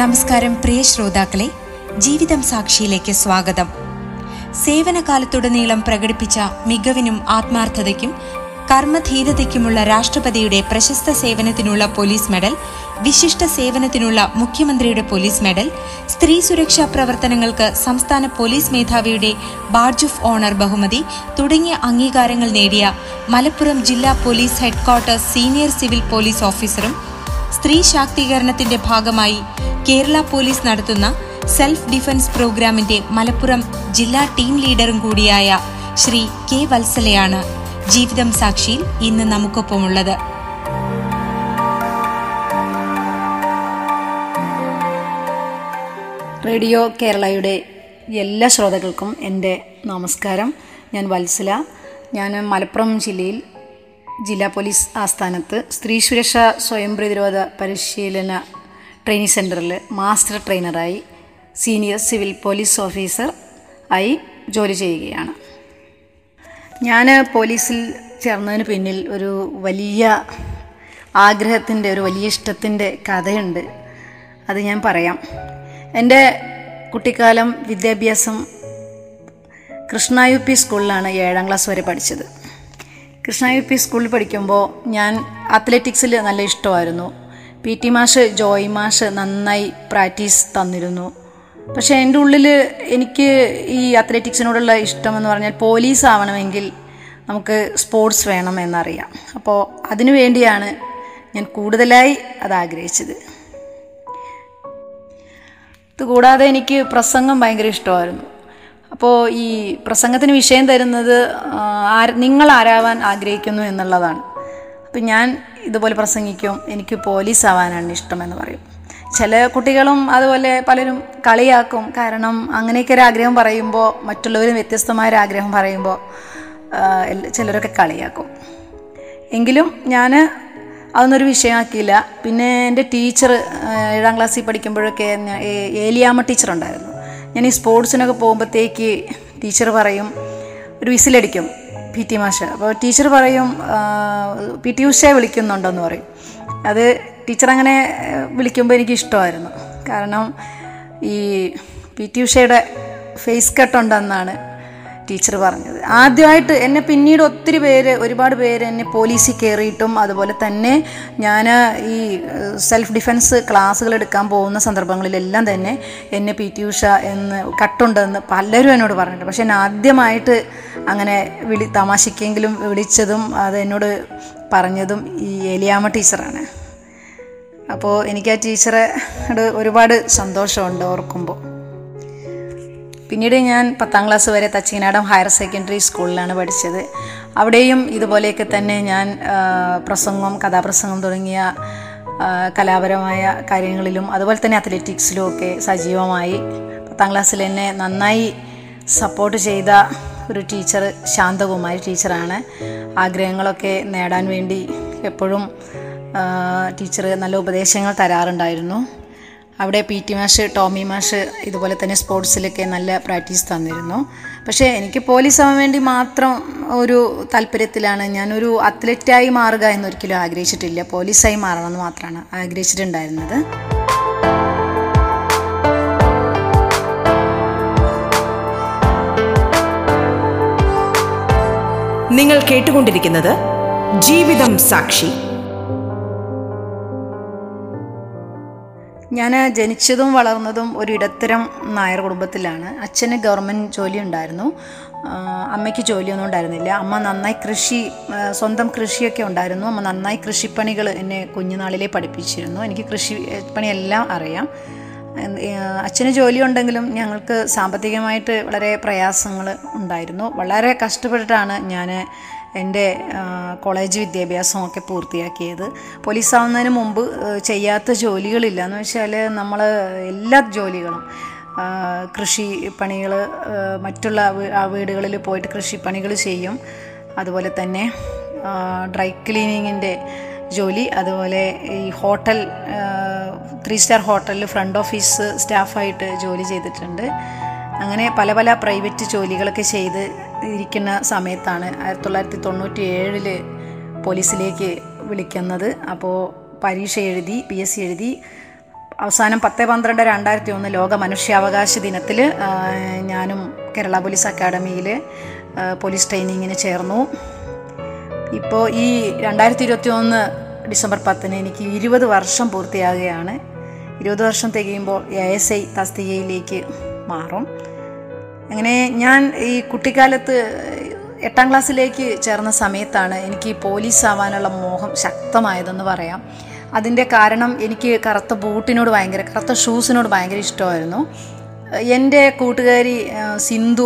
നമസ്കാരം പ്രിയ ശ്രോതാക്കളെ, ജീവിതം സാക്ഷിയിലേക്ക് സ്വാഗതം. സേവനകാലത്തുടനീളം പ്രകടിപ്പിച്ച മികവിനും ആത്മാർത്ഥതയ്ക്കും കർമ്മധീരതയ്ക്കുമുള്ള രാഷ്ട്രപതിയുടെ പ്രശസ്ത സേവനത്തിനുള്ള പോലീസ് മെഡൽ, വിശിഷ്ട സേവനത്തിനുള്ള മുഖ്യമന്ത്രിയുടെ പോലീസ് മെഡൽ, സ്ത്രീ സുരക്ഷാ പ്രവർത്തനങ്ങൾക്ക് സംസ്ഥാന പോലീസ് മേധാവിയുടെ ബാഡ്ജ് ഓഫ് ഓണർ ബഹുമതി തുടങ്ങിയ അംഗീകാരങ്ങൾ നേടിയ മലപ്പുറം ജില്ലാ police headquarters senior civil police ഓഫീസറും സ്ത്രീ ശാക്തീകരണത്തിന്റെ ഭാഗമായി കേരള പോലീസ് നടത്തുന്ന സെൽഫ് ഡിഫൻസ് പ്രോഗ്രാമിന്റെ മലപ്പുറം ജില്ലാ ടീം ലീഡറും കൂടിയായ ശ്രീ കെ വത്സലയാണ് ജീവിതം സാക്ഷിയിൽ ഇന്ന് നമുക്കൊപ്പമുള്ളത്. റേഡിയോ കേരളയുടെ എല്ലാ ശ്രോതാക്കൾക്കും എൻ്റെ നമസ്കാരം. ഞാൻ വത്സല. ഞാൻ മലപ്പുറം ജില്ലയിൽ ജില്ലാ പോലീസ് ആസ്ഥാനത്ത് സ്ത്രീ സുരക്ഷ സ്വയം പ്രതിരോധ പരിശീലന ട്രെയിനിങ് സെൻറ്ററിൽ മാസ്റ്റർ ട്രെയിനറായി സീനിയർ സിവിൽ പോലീസ് ഓഫീസർ ആയി ജോലി ചെയ്യുകയാണ്. ഞാൻ പോലീസിൽ ചേർന്നതിന് പിന്നിൽ ഒരു വലിയ ആഗ്രഹത്തിൻ്റെ, ഒരു വലിയ ഇഷ്ടത്തിൻ്റെ കഥയുണ്ട്. അത് ഞാൻ പറയാം. എൻ്റെ കുട്ടിക്കാലം വിദ്യാഭ്യാസം കൃഷ്ണായു പി സ്കൂളിലാണ് 7ാം ക്ലാസ് വരെ പഠിച്ചത്. കൃഷ്ണായു പി സ്കൂളിൽ പഠിക്കുമ്പോൾ ഞാൻ അത്ലറ്റിക്സിൽ നല്ല ഇഷ്ടമായിരുന്നു. പി ടി മാഷ്, ജോയ് മാഷ് നന്നായി പ്രാക്ടീസ് തന്നിരുന്നു. പക്ഷേ എൻ്റെ ഉള്ളിൽ എനിക്ക് ഈ അത്ലറ്റിക്സിനോടുള്ള ഇഷ്ടമെന്ന് പറഞ്ഞാൽ പോലീസ് ആവണമെങ്കിൽ നമുക്ക് സ്പോർട്സ് വേണം എന്നറിയാം. അപ്പോൾ അതിനു വേണ്ടിയാണ് ഞാൻ കൂടുതലായി അത് ആഗ്രഹിച്ചത്. ഇതുകൂടാതെ എനിക്ക് പ്രസംഗം ഭയങ്കര ഇഷ്ടമായിരുന്നു. അപ്പോൾ ഈ പ്രസംഗത്തിന് വിഷയം തരുന്നത് നിങ്ങൾ ആരാവാൻ ആഗ്രഹിക്കുന്നു എന്നുള്ളതാണ്. അപ്പം ഞാൻ ഇതുപോലെ പ്രസംഗിക്കും, എനിക്ക് പോലീസ് ആവാനാണ് ഇഷ്ടമെന്ന് പറയും. ചില കുട്ടികളും അതുപോലെ പലരും കളിയാക്കും. കാരണം അങ്ങനെയൊക്കെ ഒരാഗ്രഹം പറയുമ്പോൾ, മറ്റുള്ളവരും വ്യത്യസ്തമായൊരാഗ്രഹം പറയുമ്പോൾ ചിലരൊക്കെ കളിയാക്കും. എങ്കിലും ഞാൻ അതൊന്നൊരു വിഷയമാക്കിയില്ല. പിന്നെ എൻ്റെ ടീച്ചർ 7ാം ക്ലാസ്സിൽ പഠിക്കുമ്പോഴൊക്കെ ഏലിയാമ്മ ടീച്ചർ ഉണ്ടായിരുന്നു. ഞാൻ ഈ സ്പോർട്സിനൊക്കെ പോകുമ്പോഴത്തേക്ക് ടീച്ചർ പറയും, ഒരു വിസിലടിക്കും പി ടി മാഷ്. അപ്പോൾ ടീച്ചർ പറയും, പി ടി ഉഷയെ വിളിക്കുന്നുണ്ടെന്ന് പറയും. അത് ടീച്ചർ അങ്ങനെ വിളിക്കുമ്പോൾ എനിക്ക് ഇഷ്ടമായിരുന്നു. കാരണം ഈ പി ടി ഉഷയുടെ ഫേസ് കട്ടുണ്ടെന്നാണ് ടീച്ചർ പറഞ്ഞത്. ആദ്യമായിട്ട് എന്നെ പിന്നീട് ഒരുപാട് പേര് എന്നെ പോലീസിൽ കയറിയിട്ടും അതുപോലെ തന്നെ ഞാൻ ഈ സെൽഫ് ഡിഫെൻസ് ക്ലാസ്സുകൾ എടുക്കാൻ പോകുന്ന സന്ദർഭങ്ങളിലെല്ലാം തന്നെ എന്നെ പി ടി ഉഷ എന്ന് കട്ടുണ്ടെന്ന് പലരും എന്നോട് പറഞ്ഞിട്ടുണ്ട്. പക്ഷെ എന്നെ ആദ്യമായിട്ട് അങ്ങനെ തമാശയ്ക്കെങ്കിലും വിളിച്ചതും അത് എന്നോട് പറഞ്ഞതും ഈ ഏലിയാമ്മ ടീച്ചറാണ്. അപ്പോൾ എനിക്ക് ആ ടീച്ചറോട് ഒരുപാട് സന്തോഷമുണ്ട് ഓർക്കുമ്പോൾ. പിന്നീട് ഞാൻ 10ാം ക്ലാസ് വരെ തച്ചിനാടം ഹയർ സെക്കൻഡറി സ്കൂളിലാണ് പഠിച്ചത്. അവിടെയും ഇതുപോലെയൊക്കെ തന്നെ ഞാൻ പ്രസംഗം, കഥാപ്രസംഗം തുടങ്ങിയ കലാപരമായ കാര്യങ്ങളിലും അതുപോലെ തന്നെ അത്ലറ്റിക്സിലും ഒക്കെ സജീവമായി. 10ാം ക്ലാസ്സിൽ എന്നെ നന്നായി സപ്പോർട്ട് ചെയ്ത ഒരു ടീച്ചർ ശാന്തകുമാരി ടീച്ചറാണ്. ആഗ്രഹങ്ങളൊക്കെ നേടാൻ വേണ്ടി എപ്പോഴും ടീച്ചർ നല്ല ഉപദേശങ്ങൾ തരാറുണ്ടായിരുന്നു. അവിടെ പി ടി മാഷ്, ടോമി മാഷ് ഇതുപോലെ തന്നെ സ്പോർട്സിലൊക്കെ നല്ല പ്രാക്ടീസ് തന്നിരുന്നു. പക്ഷേ എനിക്ക് പോലീസ് ആവാൻ വേണ്ടി മാത്രം ഒരു താല്പര്യത്തിലാണ്. ഞാനൊരു അത്ലറ്റായി മാറുക എന്നൊരിക്കലും ആഗ്രഹിച്ചിട്ടില്ല. പോലീസായി മാറണമെന്ന് മാത്രമാണ് ആഗ്രഹിച്ചിട്ടുണ്ടായിരുന്നത്. നിങ്ങൾ കേട്ടുകൊണ്ടിരിക്കുന്നത് ജീവിതം സാക്ഷി. ഞാൻ ജനിച്ചതും വളർന്നതും ഒരു ഇടത്തരം നായർ കുടുംബത്തിലാണ്. അച്ഛന് ഗവൺമെൻറ് ജോലി ഉണ്ടായിരുന്നു, അമ്മയ്ക്ക് ജോലിയൊന്നും ഉണ്ടായിരുന്നില്ല. അമ്മ നന്നായി സ്വന്തം കൃഷിയൊക്കെ ഉണ്ടായിരുന്നു. അമ്മ നന്നായി കൃഷിപ്പണികൾ എന്നെ കുഞ്ഞുനാളിലെ പഠിപ്പിച്ചിരുന്നു. എനിക്ക് കൃഷിപ്പണിയെല്ലാം അറിയാം. അച്ഛന് ജോലി ഉണ്ടെങ്കിലും ഞങ്ങൾക്ക് സാമ്പത്തികമായിട്ട് വളരെ പ്രയാസങ്ങൾ ഉണ്ടായിരുന്നു. വളരെ കഷ്ടപ്പെട്ടിട്ടാണ് ഞാൻ എൻ്റെ കോളേജ് വിദ്യാഭ്യാസമൊക്കെ പൂർത്തിയാക്കിയത്. പോലീസാവുന്നതിന് മുമ്പ് ചെയ്യാത്ത ജോലികളില്ല എന്ന് വെച്ചാൽ നമ്മൾ എല്ലാ ജോലികളും, കൃഷി പണികൾ, മറ്റുള്ള വീടുകളിൽ പോയിട്ട് കൃഷിപ്പണികൾ ചെയ്യും, അതുപോലെ തന്നെ ഡ്രൈ ക്ലീനിങ്ങിൻ്റെ ജോലി, അതുപോലെ ഈ ഹോട്ടൽ 3 സ്റ്റാർ ഹോട്ടലിൽ ഫ്രണ്ട് ഓഫീസ് സ്റ്റാഫായിട്ട് ജോലി ചെയ്തിട്ടുണ്ട്. അങ്ങനെ പല പല പ്രൈവറ്റ് ജോലികളൊക്കെ ചെയ്ത് ഇരിക്കുന്ന സമയത്താണ് 1997 പോലീസിലേക്ക് വിളിക്കുന്നത്. അപ്പോൾ പരീക്ഷ എഴുതി, PSC എഴുതി, അവസാനം 10-12-2001 ലോക മനുഷ്യാവകാശ ദിനത്തിൽ ഞാനും കേരള പോലീസ് അക്കാഡമിയിൽ പോലീസ് ട്രെയിനിങ്ങിന് ചേർന്നു. ഇപ്പോൾ ഈ 2021 ഡിസംബർ 10 എനിക്ക് 20 വർഷം പൂർത്തിയാകുകയാണ്. 20 വർഷം തികയുമ്പോൾ ASI തസ്തികയിലേക്ക് മാറും. അങ്ങനെ ഞാൻ ഈ കുട്ടിക്കാലത്ത് 8ാം ക്ലാസ്സിലേക്ക് ചേർന്ന സമയത്താണ് എനിക്ക് പോലീസാവാനുള്ള മോഹം ശക്തമായതെന്ന് പറയാം. അതിൻ്റെ കാരണം എനിക്ക് കറുത്ത ഷൂസിനോട് ഭയങ്കര ഇഷ്ടമായിരുന്നു. എൻ്റെ കൂട്ടുകാരി സിന്ധു,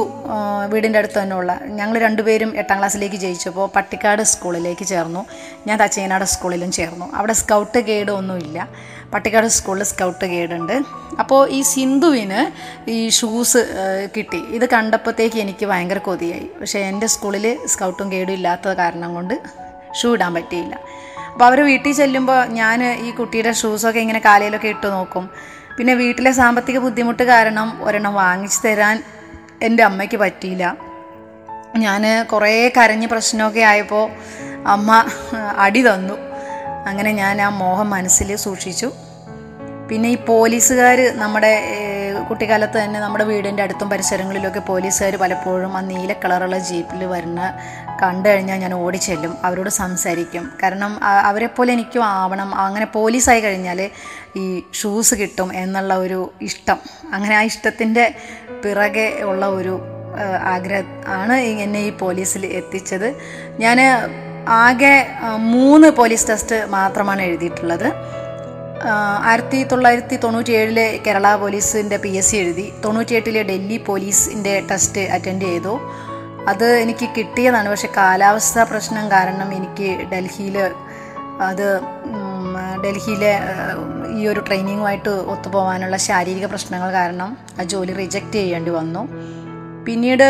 വീടിൻ്റെ അടുത്ത് തന്നെയുള്ള, ഞങ്ങൾ രണ്ടുപേരും 8ാം ക്ലാസ്സിലേക്ക് ജയിച്ചപ്പോൾ പട്ടിക്കാട് സ്കൂളിലേക്ക് ചേർന്നു. ഞാൻ തച്ചിനാടം സ്കൂളിലും ചേർന്നു. അവിടെ സ്കൗട്ട് ഗൈഡ് ഒന്നുമില്ല, പട്ടിക്കാട് സ്കൂളിൽ സ്കൗട്ട് ഗൈഡ് ഉണ്ട്. അപ്പോൾ ഈ സിന്ധുവിന് ഈ ഷൂസ് കിട്ടി. ഇത് കണ്ടപ്പോഴത്തേക്ക് എനിക്ക് ഭയങ്കര കൊതിയായി. പക്ഷേ എൻ്റെ സ്കൂളിൽ സ്കൗട്ടും ഗൈഡും ഇല്ലാത്ത കാരണം കൊണ്ട് ഷൂ ഇടാൻ പറ്റിയില്ല. അപ്പോൾ അവർ വീട്ടിൽ ചെല്ലുമ്പോൾ ഞാൻ ഈ കുട്ടിയുടെ ഷൂസൊക്കെ ഇങ്ങനെ കാലയിലൊക്കെ ഇട്ട് നോക്കും. പിന്നെ വീട്ടിലെ സാമ്പത്തിക ബുദ്ധിമുട്ട് കാരണം ഒരെണ്ണം വാങ്ങിച്ചു തരാൻ എൻ്റെ അമ്മയ്ക്ക് പറ്റിയില്ല. ഞാൻ കുറേ കരഞ്ഞ് പ്രശ്നമൊക്കെ ആയപ്പോൾ അമ്മ അടി തന്നു. അങ്ങനെ ഞാൻ ആ മോഹം മനസ്സിൽ സൂക്ഷിച്ചു. പിന്നെ ഈ പോലീസുകാർ നമ്മുടെ കുട്ടിക്കാലത്ത് തന്നെ നമ്മുടെ വീടിൻ്റെ അടുത്തും പരിസരങ്ങളിലൊക്കെ പോലീസുകാർ പലപ്പോഴും ആ നീല കളറുള്ള ജീപ്പിൽ വരുന്ന കണ്ടു കഴിഞ്ഞാൽ ഞാൻ ഓടിച്ചെല്ലും, അവരോട് സംസാരിക്കും. കാരണം അവരെപ്പോലെ എനിക്കും ആവണം, അങ്ങനെ പോലീസായി കഴിഞ്ഞാൽ ഈ ഷൂസ് കിട്ടും എന്നുള്ള ഒരു ഇഷ്ടം. അങ്ങനെ ആ ഇഷ്ടത്തിൻ്റെ പിറകെ ഉള്ള ഒരു ആഗ്രഹം ആണ് എന്നെ ഈ പോലീസിൽ എത്തിച്ചത്. ഞാൻ ആകെ 3 പോലീസ് ടെസ്റ്റ് മാത്രമാണ് എഴുതിയിട്ടുള്ളത്. 1997 കേരള പോലീസിൻ്റെ PSC എഴുതി, 98 ഡൽഹി പോലീസിൻ്റെ ടെസ്റ്റ് അറ്റൻഡ് ചെയ്തു. അത് എനിക്ക് കിട്ടിയതാണ്. പക്ഷെ കാലാവസ്ഥാ പ്രശ്നം കാരണം എനിക്ക് ഡൽഹിയിലെ ഈ ഒരു ട്രെയിനിങ്ങുമായിട്ട് ഒത്തുപോകാനുള്ള ശാരീരിക പ്രശ്നങ്ങൾ കാരണം ആ ജോലി റിജക്റ്റ് ചെയ്യേണ്ടി വന്നു. പിന്നീട്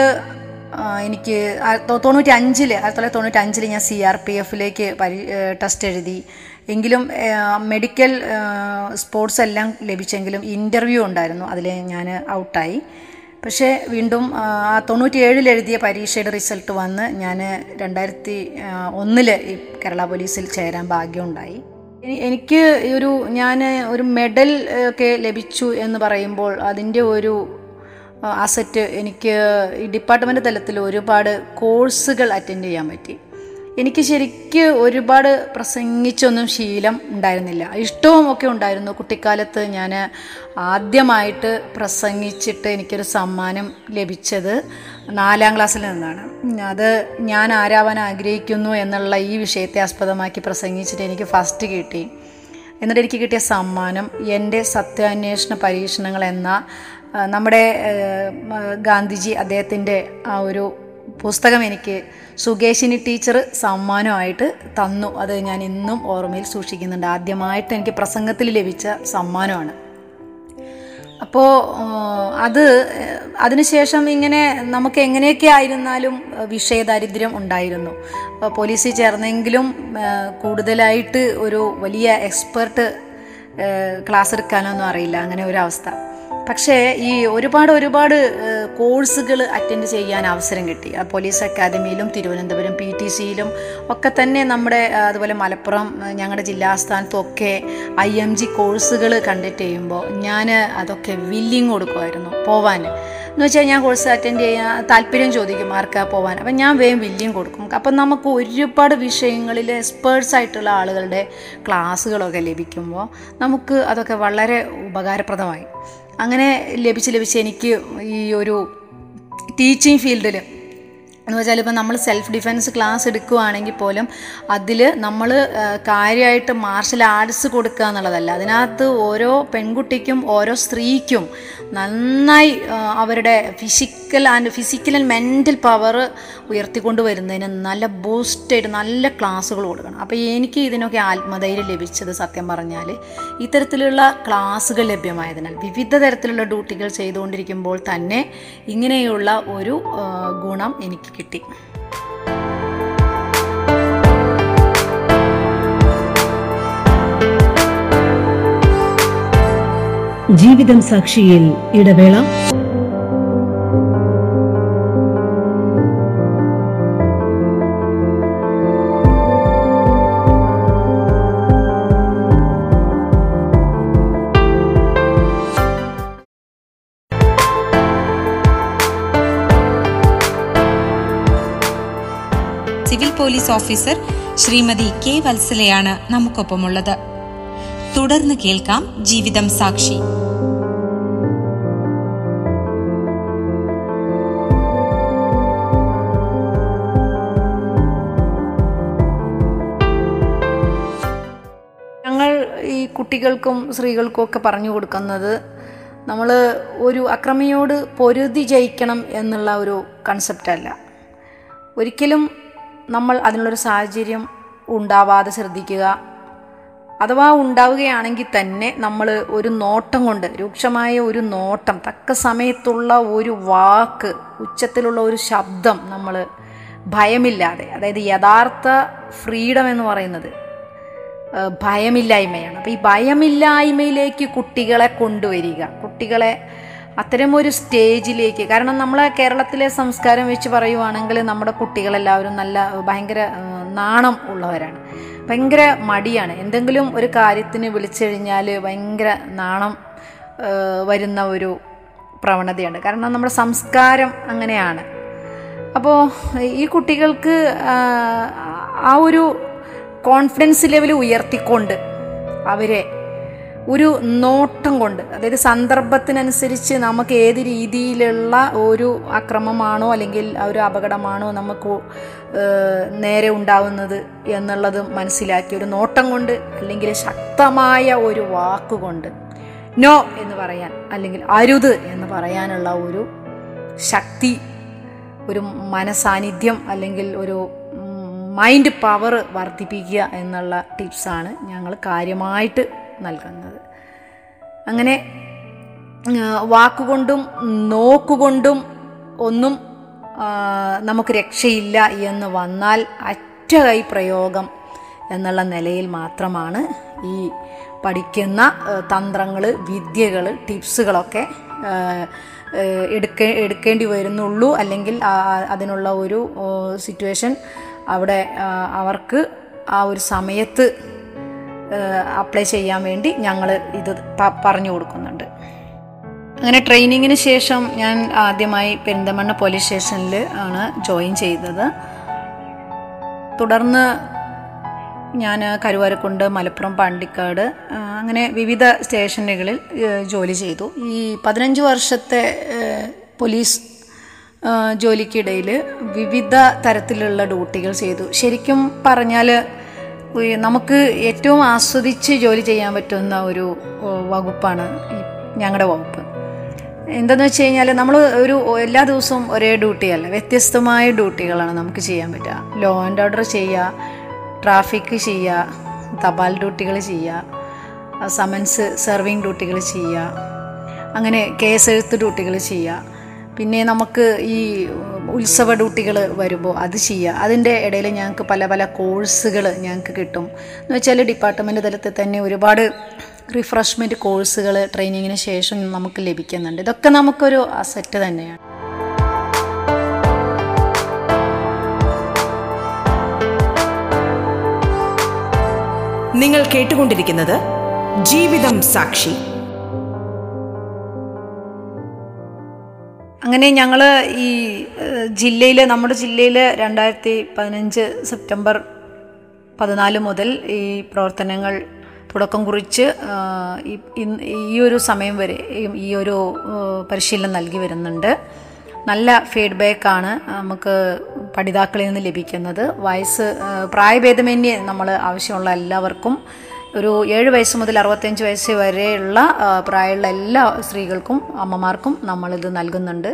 എനിക്ക് 1995 ഞാൻ CRPFലേക്ക് ടെസ്റ്റ് എഴുതി. എങ്കിലും മെഡിക്കൽ സ്പോർട്സ് എല്ലാം ലഭിച്ചെങ്കിലും ഇൻ്റർവ്യൂ ഉണ്ടായിരുന്നു, അതിൽ ഞാൻ ഔട്ടായി. പക്ഷേ വീണ്ടും 1997 എഴുതിയ പരീക്ഷയുടെ റിസൾട്ട് വന്ന് ഞാൻ 2001 ഈ കേരള പോലീസിൽ ചേരാൻ ഭാഗ്യമുണ്ടായി. എനിക്ക് ഞാൻ ഒരു മെഡൽ ഒക്കെ ലഭിച്ചു എന്ന് പറയുമ്പോൾ അതിൻ്റെ ഒരു അസറ്റ് എനിക്ക് ഈ ഡിപ്പാർട്ട്മെൻ്റ് തലത്തിൽ ഒരുപാട് കോഴ്സുകൾ അറ്റൻഡ് ചെയ്യാൻ പറ്റി. എനിക്ക് ശരിക്ക് ഒരുപാട് പ്രസംഗിച്ചൊന്നും ശീലം ഉണ്ടായിരുന്നില്ല, ഇഷ്ടവും ഒക്കെ ഉണ്ടായിരുന്നു. കുട്ടിക്കാലത്ത് ഞാൻ ആദ്യമായിട്ട് പ്രസംഗിച്ചിട്ട് എനിക്കൊരു സമ്മാനം ലഭിച്ചത് 4ാം ക്ലാസ്സിൽ നിന്നാണ്. അത് ഞാൻ ആരാവാൻ ആഗ്രഹിക്കുന്നു എന്നുള്ള ഈ വിഷയത്തെ ആസ്പദമാക്കി പ്രസംഗിച്ചിട്ട് എനിക്ക് ഫസ്റ്റ് കിട്ടി. എന്നിട്ട് എനിക്ക് കിട്ടിയ സമ്മാനം എൻ്റെ സത്യാന്വേഷണ പരീക്ഷണങ്ങൾ എന്ന നമ്മുടെ ഗാന്ധിജി അദ്ദേഹത്തിൻ്റെ ആ ഒരു പുസ്തകം എനിക്ക് സുഗേശിനി ടീച്ചർ സമ്മാനമായിട്ട് തന്നു. അത് ഞാൻ ഇന്നും ഓർമ്മയിൽ സൂക്ഷിക്കുന്നുണ്ട്. ആദ്യമായിട്ട് എനിക്ക് പ്രസംഗത്തിൽ ലഭിച്ച സമ്മാനമാണ്. അപ്പോൾ അതിനുശേഷം ഇങ്ങനെ നമുക്ക് എങ്ങനെയൊക്കെ ആയിരുന്നാലും വിഷയദാരിദ്ര്യം ഉണ്ടായിരുന്നു. പോലീസിൽ ചേർന്നെങ്കിലും കൂടുതലായിട്ട് ഒരു വലിയ എക്സ്പെർട്ട് ക്ലാസ് എടുക്കാനൊന്നും അറിയില്ല, അങ്ങനെ ഒരു അവസ്ഥ. പക്ഷേ ഈ ഒരുപാട് കോഴ്സുകൾ അറ്റൻഡ് ചെയ്യാൻ അവസരം കിട്ടി. പോലീസ് അക്കാദമിയിലും തിരുവനന്തപുരം PTC ഒക്കെ തന്നെ, നമ്മുടെ അതുപോലെ മലപ്പുറം ഞങ്ങളുടെ ജില്ലാസ്ഥാനത്തൊക്കെ IMG കോഴ്സുകൾ കണ്ടക്ട് ചെയ്യുമ്പോൾ ഞാൻ അതൊക്കെ വില്ലിങ് കൊടുക്കുമായിരുന്നു പോവാൻ. എന്ന് വെച്ചാൽ ഞാൻ കോഴ്സ് അറ്റൻഡ് ചെയ്യാൻ താല്പര്യം ചോദിക്കും ആർക്കാണ് പോവാൻ, അപ്പം ഞാൻ വേഗം വില്ലിങ് കൊടുക്കും. അപ്പം നമുക്ക് ഒരുപാട് വിഷയങ്ങളിൽ എക്സ്പേർട്സ് ആയിട്ടുള്ള ആളുകളുടെ ക്ലാസ്സുകളൊക്കെ ലഭിക്കുമ്പോൾ നമുക്ക് അതൊക്കെ വളരെ ഉപകാരപ്രദമായി. അങ്ങനെ ലഭിച്ച് എനിക്ക് ഈ ഒരു ടീച്ചിങ് ഫീൽഡിൽ എന്ന് വെച്ചാൽ ഇപ്പം നമ്മൾ സെൽഫ് ഡിഫെൻസ് ക്ലാസ് എടുക്കുകയാണെങ്കിൽ പോലും അതിൽ നമ്മൾ കാര്യമായിട്ട് മാർഷൽ ആർട്സ് കൊടുക്കുക എന്നുള്ളതല്ല, അതിനകത്ത് ഓരോ പെൺകുട്ടിക്കും ഓരോ സ്ത്രീക്കും നന്നായി അവരുടെ physical and physical and mental power ഉയർത്തിക്കൊണ്ടുവരുന്നതിന് നല്ല ബൂസ്റ്റായിട്ട് നല്ല ക്ലാസ്സുകൾ കൊടുക്കണം. അപ്പോൾ എനിക്ക് ഇതിനൊക്കെ ആത്മധൈര്യം ലഭിച്ചത് സത്യം പറഞ്ഞാൽ ഇത്തരത്തിലുള്ള ക്ലാസ്സുകൾ ലഭ്യമായതിനാൽ. വിവിധ തരത്തിലുള്ള ഡ്യൂട്ടികൾ ചെയ്തുകൊണ്ടിരിക്കുമ്പോൾ തന്നെ ഇങ്ങനെയുള്ള ഒരു ഗുണം എനിക്ക് കിട്ടി. ജീവിതം സാക്ഷിയിൽ ഇടവേള. Civil police officer Shrimati K വത്സലയാണ് നമുക്കൊപ്പമുള്ളത്. തുടർന്ന് കേൾക്കാം ജീവിതം സാക്ഷി. ഞങ്ങൾ ഈ കുട്ടികൾക്കും സ്ത്രീകൾക്കും ഒക്കെ പറഞ്ഞു കൊടുക്കുന്നത് നമ്മൾ ഒരു അക്രമിയോട് പൊരുതി ജയിക്കണം എന്നുള്ള ഒരു കൺസെപ്റ്റല്ല. ഒരിക്കലും നമ്മൾ അതിനുള്ളൊരു സാഹചര്യം ഉണ്ടാവാതെ ശ്രദ്ധിക്കുക. അഥവാ ഉണ്ടാവുകയാണെങ്കിൽ തന്നെ നമ്മൾ ഒരു നോട്ടം കൊണ്ട്, രൂക്ഷമായ ഒരു നോട്ടം, തക്ക സമയത്തുള്ള ഒരു വാക്ക്, ഉച്ചത്തിലുള്ള ഒരു ശബ്ദം, നമ്മൾ ഭയമില്ലാതെ, അതായത് യഥാർത്ഥ ഫ്രീഡം എന്ന് പറയുന്നത് ഭയമില്ലായ്മയാണ്. അപ്പോൾ ഈ ഭയമില്ലായ്മയിലേക്ക് കുട്ടികളെ കൊണ്ടുവരിക, കുട്ടികളെ അത്തരമൊരു സ്റ്റേജിലേക്ക്. കാരണം നമ്മളെ കേരളത്തിലെ സംസ്കാരം വെച്ച് പറയുവാണെങ്കിൽ നമ്മുടെ കുട്ടികളെല്ലാവരും നല്ല ഭയങ്കര നാണം ഉള്ളവരാണ്, ഭയങ്കര മടിയാണ്. എന്തെങ്കിലും ഒരു കാര്യത്തിന് വിളിച്ചു കഴിഞ്ഞാൽ ഭയങ്കര നാണം വരുന്ന ഒരു പ്രവണതയാണ്. കാരണം നമ്മുടെ സംസ്കാരം അങ്ങനെയാണ്. അപ്പോൾ ഈ കുട്ടികൾക്ക് ആ ഒരു കോൺഫിഡൻസ് ലെവൽ ഉയർത്തിക്കൊണ്ട് അവരെ ഒരു നോട്ടം കൊണ്ട്, അതായത് സന്ദർഭത്തിനനുസരിച്ച് നമുക്ക് ഏത് രീതിയിലുള്ള ഒരു അക്രമമാണോ അല്ലെങ്കിൽ ഒരു അപകടമാണോ നമുക്ക് നേരെ ഉണ്ടാവുന്നത് എന്നുള്ളത് മനസ്സിലാക്കി ഒരു നോട്ടം കൊണ്ട്, അല്ലെങ്കിൽ ശക്തമായ ഒരു വാക്കുകൊണ്ട് നോ എന്ന് പറയാൻ, അല്ലെങ്കിൽ അരുത് എന്ന് പറയാനുള്ള ഒരു ശക്തി, ഒരു മനസാന്നിധ്യം, അല്ലെങ്കിൽ ഒരു മൈൻഡ് പവർ വർദ്ധിപ്പിക്കുക എന്നുള്ള ടിപ്സാണ് ഞങ്ങൾ കാര്യമായിട്ട് നൽകുന്നത്. അങ്ങനെ വാക്കുകൊണ്ടും നോക്കുകൊണ്ടും ഒന്നും നമുക്ക് രക്ഷയില്ല എന്ന് വന്നാൽ അറ്റകൈ പ്രയോഗം എന്നുള്ള നിലയിൽ മാത്രമാണ് ഈ പഠിക്കുന്ന തന്ത്രങ്ങൾ, വിദ്യകൾ, ടിപ്സുകളൊക്കെ എടുക്കേണ്ടി വരുന്നുള്ളൂ. അല്ലെങ്കിൽ അതിനുള്ള ഒരു സിറ്റുവേഷൻ അവിടെ അവർക്ക് ആ ഒരു സമയത്ത് അപ്ലൈ ചെയ്യാൻ വേണ്ടി ഞങ്ങൾ ഇത് പറഞ്ഞു കൊടുക്കുന്നുണ്ട്. അങ്ങനെ ട്രെയിനിങ്ങിന് ശേഷം ഞാൻ ആദ്യമായി പെരിന്തമണ്ണ പോലീസ് സ്റ്റേഷനിൽ ആണ് ജോയിൻ ചെയ്തത്. തുടർന്ന് ഞാൻ കരുവാരക്കുണ്ട്, മലപ്പുറം, പാണ്ടിക്കാട്, അങ്ങനെ വിവിധ സ്റ്റേഷനുകളിൽ ജോലി ചെയ്തു. ഈ 15 വർഷത്തെ പോലീസ് ജോലിക്കിടയിൽ വിവിധ തരത്തിലുള്ള ഡ്യൂട്ടികൾ ചെയ്തു. ശരിക്കും പറഞ്ഞാൽ നമുക്ക് ഏറ്റവും ആസ്വദിച്ച് ജോലി ചെയ്യാൻ പറ്റുന്ന ഒരു വകുപ്പാണ് ഞങ്ങളുടെ വകുപ്പ്. എന്തെന്ന് വെച്ച് കഴിഞ്ഞാൽ നമ്മൾ ഒരു എല്ലാ ദിവസവും ഒരേ ഡ്യൂട്ടിയല്ല, വ്യത്യസ്തമായ ഡ്യൂട്ടികളാണ് നമുക്ക് ചെയ്യാൻ പറ്റുക. ലോ ആൻഡ് ഓർഡർ ചെയ്യുക, ട്രാഫിക് ചെയ്യുക, തപാൽ ഡ്യൂട്ടികൾ ചെയ്യുക, സമൻസ് സെർവിങ് ഡ്യൂട്ടികൾ ചെയ്യുക, അങ്ങനെ കേസെഴുത്ത് ഡ്യൂട്ടികൾ ചെയ്യുക, പിന്നെ നമുക്ക് ഈ ഉത്സവ ഡ്യൂട്ടികൾ വരുമ്പോൾ അത് ചെയ്യുക. അതിൻ്റെ ഇടയിൽ ഞങ്ങൾക്ക് പല പല കോഴ്സുകൾ ഞങ്ങൾക്ക് കിട്ടും. എന്ന് വെച്ചാൽ ഡിപ്പാർട്ട്മെൻറ്റ് തലത്തിൽ തന്നെ ഒരുപാട് റിഫ്രഷ്മെൻറ്റ് കോഴ്സുകൾ ട്രെയിനിങ്ങിന് ശേഷം നമുക്ക് ലഭിക്കുന്നുണ്ട്. ഇതൊക്കെ നമുക്കൊരു അസറ്റ് തന്നെയാണ്. നിങ്ങൾ കേട്ടുകൊണ്ടിരിക്കുന്നത് ജീവിതം സാക്ഷി. അങ്ങനെ ഞങ്ങൾ ഈ ജില്ലയിൽ, നമ്മുടെ ജില്ലയിൽ 2015 സെപ്റ്റംബർ 14 മുതൽ ഈ പ്രവർത്തനങ്ങൾ തുടക്കം കുറിച്ച് ഈ ഒരു സമയം വരെ ഈ ഒരു പരിശീലനം നൽകി വരുന്നുണ്ട്. നല്ല ഫീഡ്ബാക്കാണ് നമുക്ക് പഠിതാക്കളിൽ നിന്ന് ലഭിക്കുന്നത്. പ്രായഭേദമന്യേ നമ്മൾ ആവശ്യമുള്ള എല്ലാവർക്കും ഒരു 7 വയസ്സ് മുതൽ 65 വയസ്സ് വരെയുള്ള പ്രായമുള്ള എല്ലാ സ്ത്രീകൾക്കും അമ്മമാർക്കും നമ്മളിത് നൽകുന്നുണ്ട്.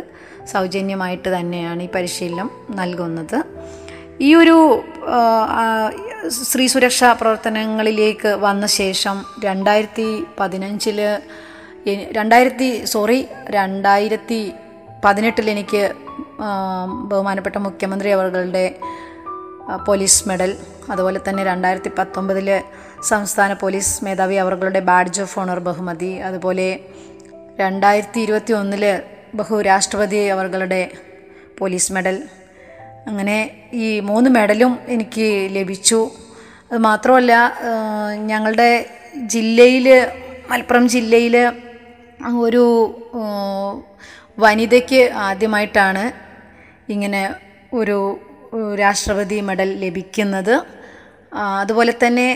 സൗജന്യമായിട്ട് തന്നെയാണ് ഈ പരിശീലനം നൽകുന്നത്. ഈ ഒരു സ്ത്രീ സുരക്ഷാ പ്രവർത്തനങ്ങളിലേക്ക് വന്ന ശേഷം 2018 എനിക്ക് ബഹുമാനപ്പെട്ട മുഖ്യമന്ത്രി അവരുടെ പോലീസ് മെഡൽ, അതുപോലെ തന്നെ 2019 സംസ്ഥാന പോലീസ് മേധാവി അവരുടെ ബാഡ്ജ് ഓഫ് ഓണർ ബഹുമതി, അതുപോലെ 2021 ബഹുരാഷ്ട്രപതി അവരുടെ പോലീസ് മെഡൽ, അങ്ങനെ ഈ 3 മെഡലും എനിക്ക് ലഭിച്ചു. അതുമാത്രമല്ല, ഞങ്ങളുടെ ജില്ലയിൽ, മലപ്പുറം ജില്ലയിൽ ഒരു വനിതയ്ക്ക് ആദ്യമായിട്ടാണ് ഇങ്ങനെ ഒരു രാഷ്ട്രപതി മെഡൽ ലഭിക്കുന്നത്. അതുപോലെ തന്നെ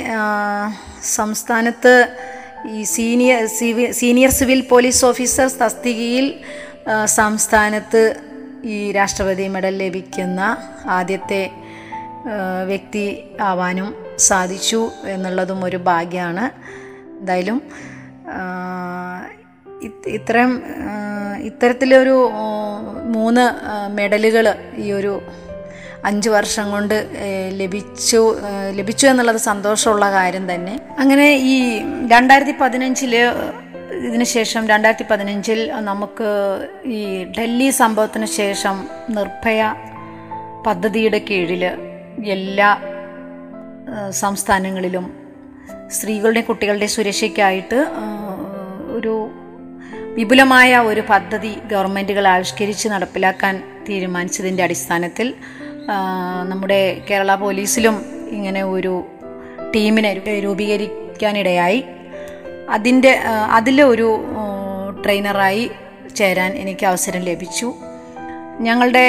സംസ്ഥാനത്ത് ഈ സീനിയർ സിവിൽ പോലീസ് ഓഫീസർ തസ്തികയിൽ സംസ്ഥാനത്ത് ഈ രാഷ്ട്രപതി മെഡൽ ലഭിക്കുന്ന ആദ്യത്തെ വ്യക്തി ആവാനും സാധിച്ചു എന്നുള്ളതും ഒരു ഭാഗ്യമാണ്. എന്തായാലും ഇത്തരത്തിലൊരു 3 മെഡലുകൾ ഈ ഒരു 5 വർഷം കൊണ്ട് ലഭിച്ചു എന്നുള്ളത് സന്തോഷമുള്ള കാര്യം തന്നെ. അങ്ങനെ ഈ 2015 നമുക്ക് ഈ ഡൽഹി സംഭവത്തിന് ശേഷം നിർഭയ പദ്ധതിയുടെ കീഴിൽ എല്ലാ സംസ്ഥാനങ്ങളിലും സ്ത്രീകളുടെയും കുട്ടികളുടെയും സുരക്ഷയ്ക്കായിട്ട് ഒരു വിപുലമായ ഒരു പദ്ധതി ഗവൺമെൻറ്റുകൾ ആവിഷ്കരിച്ച് നടപ്പിലാക്കാൻ തീരുമാനിച്ചതിൻ്റെ അടിസ്ഥാനത്തിൽ നമ്മുടെ കേരള പോലീസിലും ഇങ്ങനെ ഒരു ടീമിനെ രൂപീകരിക്കാനിടയായി. അതിലൊരു ട്രെയിനറായി ചേരാൻ എനിക്ക് അവസരം ലഭിച്ചു. ഞങ്ങളുടെ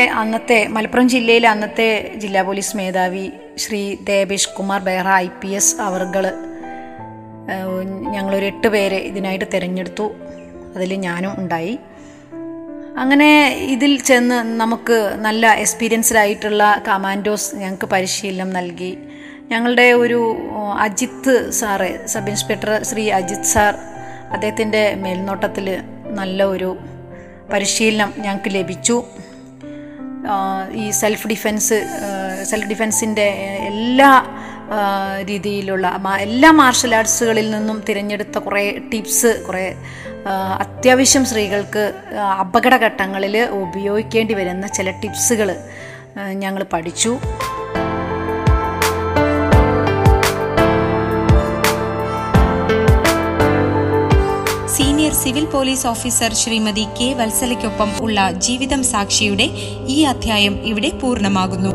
മലപ്പുറം ജില്ലയിലെ അന്നത്തെ ജില്ലാ പോലീസ് മേധാവി ശ്രീ ദേവേഷ് കുമാർ ബെഹ്റ IPS അവർകൾ ഞങ്ങളൊരു 8 പേരെ ഇതിനായിട്ട് തിരഞ്ഞെടുത്തു. അതിൽ ഞാനും ഉണ്ടായി. അങ്ങനെ ഇതിൽ ചെന്ന് നമുക്ക് നല്ല എക്സ്പീരിയൻസ്ഡ് ആയിട്ടുള്ള കമാൻഡോസ് ഞങ്ങൾക്ക് പരിശീലനം നൽകി. ഞങ്ങളുടെ ഒരു Ajith sir, sub inspector Shri Ajith sir, അദ്ദേഹത്തിൻ്റെ മേൽനോട്ടത്തിൽ നല്ല ഒരു പരിശീലനം ഞങ്ങൾക്ക് ലഭിച്ചു. ഈ സെൽഫ് ഡിഫെൻസിൻ്റെ എല്ലാ രീതിയിലുള്ള എല്ലാ മാർഷൽ ആർട്സുകളിൽ നിന്നും തിരഞ്ഞെടുത്ത കുറേ ടിപ്സ് അത്യാവശ്യം സ്ത്രീകൾക്ക് അപകടഘട്ടങ്ങളിൽ ഉപയോഗിക്കേണ്ടി വരുന്ന ചില ടിപ്സുകൾ ഞങ്ങൾ പഠിച്ചു. Senior civil police officer Shrimati K വത്സലയ്ക്കൊപ്പം ഉള്ള ജീവിതം സാക്ഷിയുടെ ഈ അധ്യായം ഇവിടെ പൂർണ്ണമാകുന്നു.